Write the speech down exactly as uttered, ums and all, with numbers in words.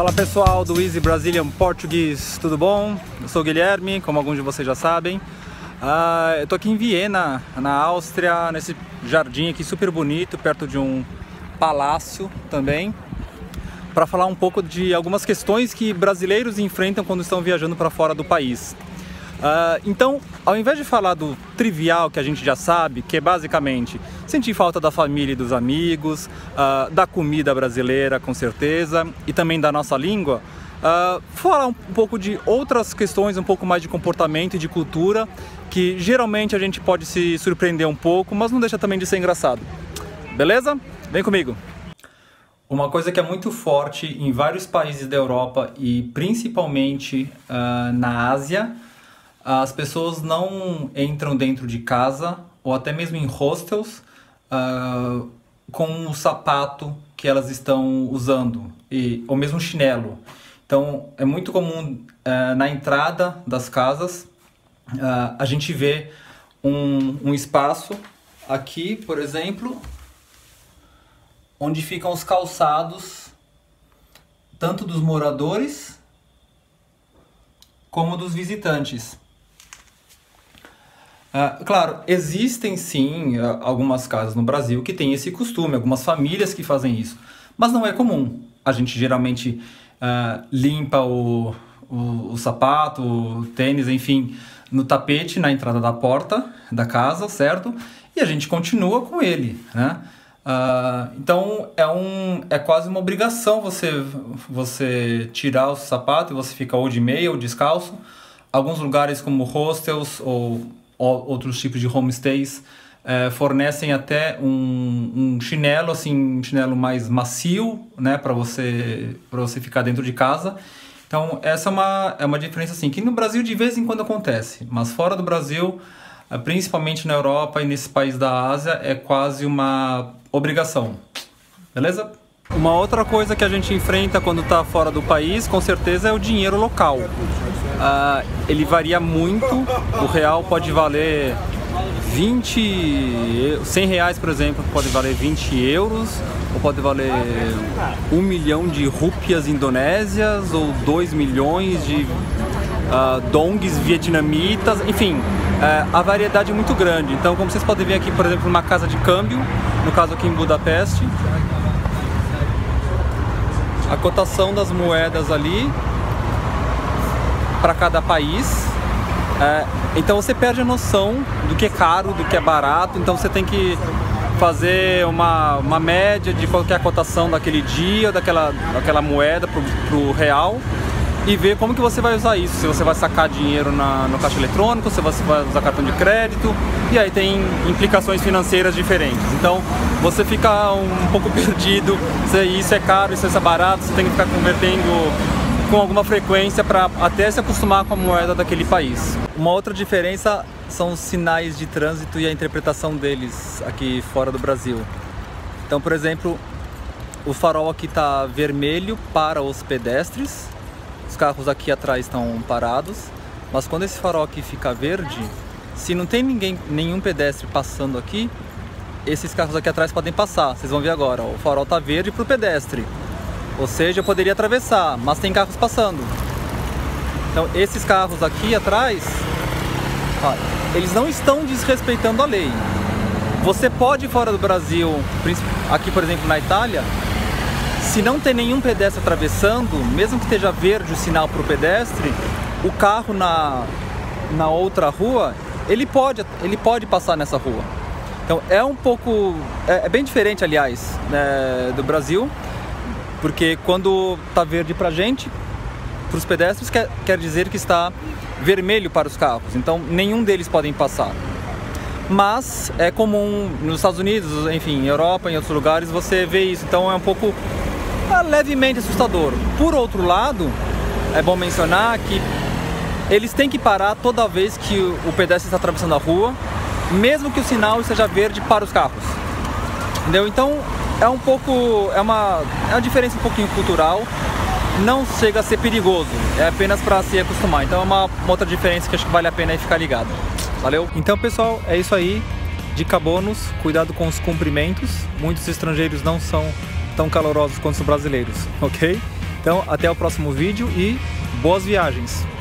Fala pessoal do Easy Brazilian Portuguese, tudo bom? Eu sou o Guilherme, como alguns de vocês já sabem. Uh, eu tô aqui em Viena, na Áustria, nesse jardim aqui super bonito, perto de um palácio também, para falar um pouco de algumas questões que brasileiros enfrentam quando estão viajando para fora do país. Uh, então, ao invés de falar do trivial que a gente já sabe, que é basicamente sentir falta da família e dos amigos, uh, da comida brasileira, com certeza, e também da nossa língua, uh, falar um pouco de outras questões, um pouco mais de comportamento e de cultura, que geralmente a gente pode se surpreender um pouco, mas não deixa também de ser engraçado. Beleza? Vem comigo! Uma coisa que é muito forte em vários países da Europa e principalmente uh, na Ásia, as pessoas não entram dentro de casa ou até mesmo em hostels uh, com o sapato que elas estão usando, e, ou mesmo chinelo. Então é muito comum uh, na entrada das casas uh, a gente ver um, um espaço aqui, por exemplo, onde ficam os calçados tanto dos moradores como dos visitantes. Uh, claro, existem sim algumas casas no Brasil que têm esse costume, algumas famílias que fazem isso, mas não é comum. A gente geralmente uh, limpa o, o, o sapato, o tênis, enfim, no tapete, na entrada da porta da casa, certo? E a gente continua com ele, né? Uh, então é, um, é quase uma obrigação você, você tirar o sapato e você fica ou de meia ou descalço. Alguns lugares como hostels ou outros tipos de homestays eh, fornecem até um, um chinelo, assim, um chinelo mais macio, né, para você, para você ficar dentro de casa. Então essa é uma, é uma diferença assim, que no Brasil de vez em quando acontece, mas fora do Brasil, principalmente na Europa e nesse país da Ásia, é quase uma obrigação, beleza? Uma outra coisa que a gente enfrenta quando está fora do país, com certeza, é o dinheiro local. Uh, ele varia muito, o real pode valer vinte, cem reais, por exemplo, pode valer vinte euros, ou pode valer um milhão de rúpias indonésias, ou dois milhões de uh, dongs vietnamitas, enfim, uh, a variedade é muito grande. Então, como vocês podem ver aqui, por exemplo, numa casa de câmbio, no caso aqui em Budapeste, a cotação das moedas ali para cada país, é, então você perde a noção do que é caro, do que é barato. Então você tem que fazer uma, uma média de qual que é a cotação daquele dia, daquela, daquela moeda pro, pro real, e ver como que você vai usar isso, se você vai sacar dinheiro na, no caixa eletrônico, se você vai usar cartão de crédito, e aí tem implicações financeiras diferentes. Então você fica um pouco perdido, se isso é caro, isso é barato, você tem que ficar convertendo com alguma frequência para até se acostumar com a moeda daquele país. Uma outra diferença são os sinais de trânsito e a interpretação deles aqui fora do Brasil. Então, por exemplo, o farol aqui está vermelho para os pedestres, os carros aqui atrás estão parados, mas quando esse farol aqui fica verde, se não tem ninguém, nenhum pedestre passando aqui, esses carros aqui atrás podem passar. Vocês vão ver agora, o farol está verde para o pedestre. Ou seja, eu poderia atravessar, mas tem carros passando. Então, esses carros aqui atrás, ó, eles não estão desrespeitando a lei. Você pode ir fora do Brasil, aqui por exemplo na Itália, se não tem nenhum pedestre atravessando, mesmo que esteja verde o sinal para o pedestre, o carro na, na outra rua, ele pode, ele pode passar nessa rua. Então, é um pouco... É, é bem diferente, aliás, né, do Brasil. Porque quando está verde para a gente, para os pedestres, quer, quer dizer que está vermelho para os carros. Então, nenhum deles podem passar. Mas é comum nos Estados Unidos, enfim, Europa, em outros lugares, você vê isso. Então, é um pouco é, levemente assustador. Por outro lado, é bom mencionar que eles têm que parar toda vez que o pedestre está atravessando a rua, mesmo que o sinal seja verde para os carros. Entendeu? Então... É um pouco, é uma, é uma diferença um pouquinho cultural, não chega a ser perigoso, é apenas para se acostumar. Então é uma, uma outra diferença que acho que vale a pena ficar ligado. Valeu? Então pessoal, é isso aí, dica bônus, cuidado com os cumprimentos, muitos estrangeiros não são tão calorosos quanto os brasileiros, ok? Então, até o próximo vídeo e boas viagens!